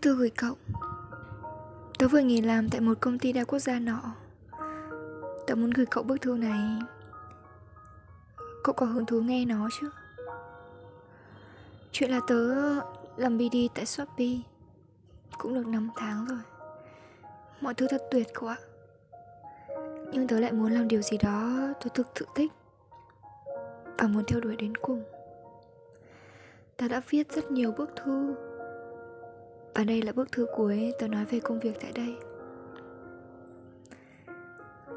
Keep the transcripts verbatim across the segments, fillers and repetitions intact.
bức thư gửi cậu. Tớ vừa nghỉ làm tại một công ty đa quốc gia nọ. Tớ muốn gửi cậu bức thư này. Cậu có hứng thú nghe nó chứ? Chuyện là tớ làm bê đê tại Shopee cũng được năm tháng rồi. Mọi thứ thật tuyệt cậu ạ. Nhưng tớ lại muốn làm điều gì đó tớ thực sự thích và muốn theo đuổi đến cùng. Tớ đã viết rất nhiều bức thư, và đây là bức thư cuối tớ nói về công việc tại đây.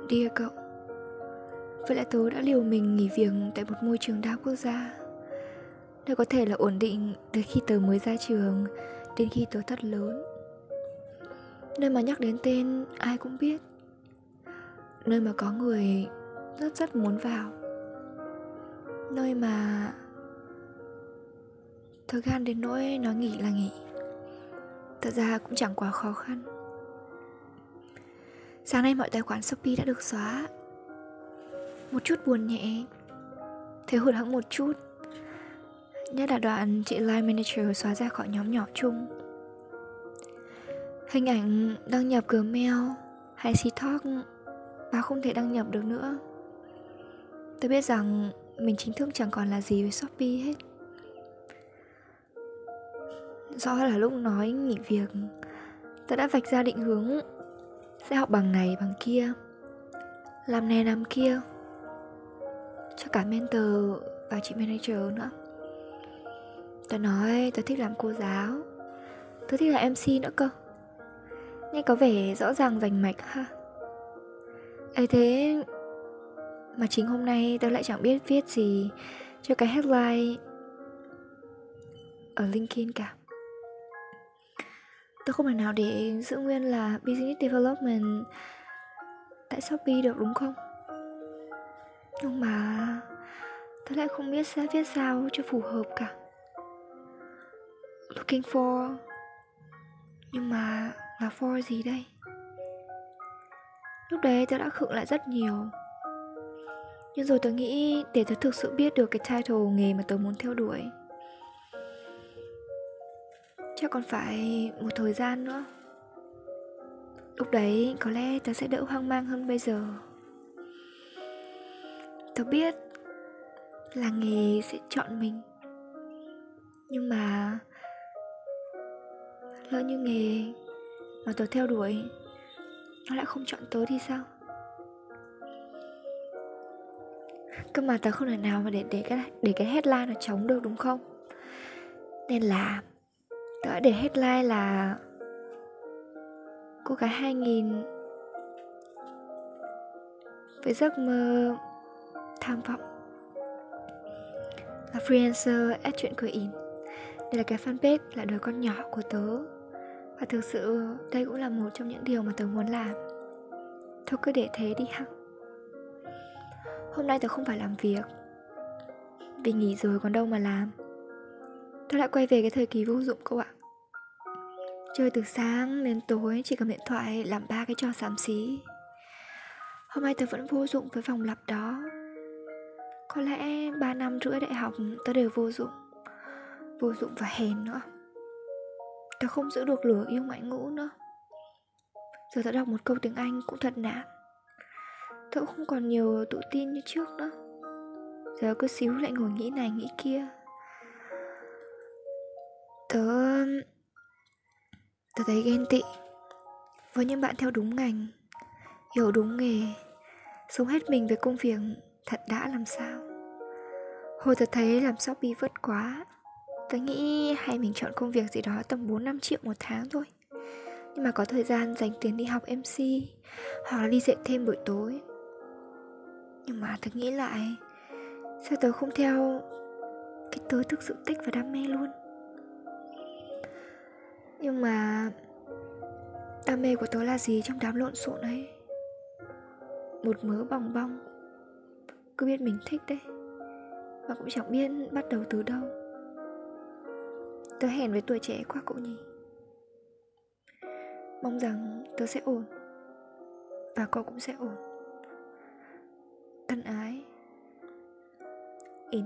Dear cậu, vậy là tớ đã liều mình nghỉ việc tại một môi trường đa quốc gia, nơi có thể là ổn định từ khi tớ mới ra trường đến khi tớ thật lớn. Nơi mà nhắc đến tên ai cũng biết, nơi mà có người rất rất muốn vào, nơi mà tớ gan đến nỗi nói nghỉ là nghỉ. Thật ra cũng chẳng quá khó khăn. Sáng nay mọi tài khoản Shopee đã được xóa. Một chút buồn nhẹ, thấy hụt hẫng một chút, nhất là đoạn chị Line Manager xóa ra khỏi nhóm nhỏ chung. Hình ảnh đăng nhập Gmail hay Ctalk và không thể đăng nhập được nữa. Tôi biết rằng mình chính thức chẳng còn là gì với Shopee hết. Rõ là lúc nói nghỉ việc, tôi đã vạch ra định hướng sẽ học bằng này bằng kia, làm này làm kia, cho cả mentor và chị manager nữa. Tôi nói tôi thích làm cô giáo, tôi thích làm em xê nữa cơ. Nghe có vẻ rõ ràng rành mạch ha. Ấy thế mà chính hôm nay tôi lại chẳng biết viết gì cho cái headline ở LinkedIn cả. Tôi không thể nào để giữ nguyên là Business Development tại Shopee được, đúng không? Nhưng mà tôi lại không biết sẽ viết sao cho phù hợp cả. Looking for, nhưng mà là for gì đây? Lúc đấy tôi đã khựng lại rất nhiều. Nhưng rồi tôi nghĩ để tôi thực sự biết được cái title nghề mà tôi muốn theo đuổi, chắc còn phải một thời gian nữa. Lúc đấy có lẽ tớ sẽ đỡ hoang mang hơn bây giờ. Tớ biết là nghề sẽ chọn mình, nhưng mà lỡ như nghề mà tớ theo đuổi nó lại không chọn tớ thì sao? Cơ mà tớ không thể nào mà để, để, cái, để cái headline nó trống được, đúng không? Nên là tớ đã để headline là cô gái hai nghìn với giấc mơ tham vọng, là freelancer at chuyện cười in. Đây là cái fanpage là đứa con nhỏ của tớ, và thực sự đây cũng là một trong những điều mà tớ muốn làm. Thôi cứ để thế đi ha. Hôm nay tớ không phải làm việc, vì nghỉ rồi còn đâu mà làm. Tớ lại quay về cái thời kỳ vô dụng cậu ạ. Chơi từ sáng đến tối chỉ cầm điện thoại làm ba cái trò xám xí. Hôm nay tớ vẫn vô dụng với vòng lặp đó. Có lẽ ba năm rưỡi đại học tớ đều vô dụng. Vô dụng và hèn nữa. Tớ không giữ được lửa yêu ngoại ngữ nữa. Giờ tớ đọc một câu tiếng Anh cũng thật nản. Tớ cũng không còn nhiều tự tin như trước nữa. Giờ cứ xíu lại ngồi nghĩ này nghĩ kia. Tớ... Tớ thấy ghen tị với những bạn theo đúng ngành, hiểu đúng nghề, sống hết mình với công việc thật đã làm sao. Hồi tớ thấy làm Shopee vất quá, tớ nghĩ hay mình chọn công việc gì đó tầm bốn năm triệu một tháng thôi, nhưng mà có thời gian dành tiền đi học em xê hoặc là đi dạy thêm buổi tối. Nhưng mà tớ nghĩ lại, sao tớ không theo cái tớ thực sự thích và đam mê luôn? Nhưng mà đam mê của tớ là gì trong đám lộn xộn ấy? Một mớ bòng bong. Cứ biết mình thích đấy, mà cũng chẳng biết bắt đầu từ đâu. Tớ hèn với tuổi trẻ quá cậu nhỉ. Mong rằng tớ sẽ ổn, và cậu cũng sẽ ổn. Thân ái, In.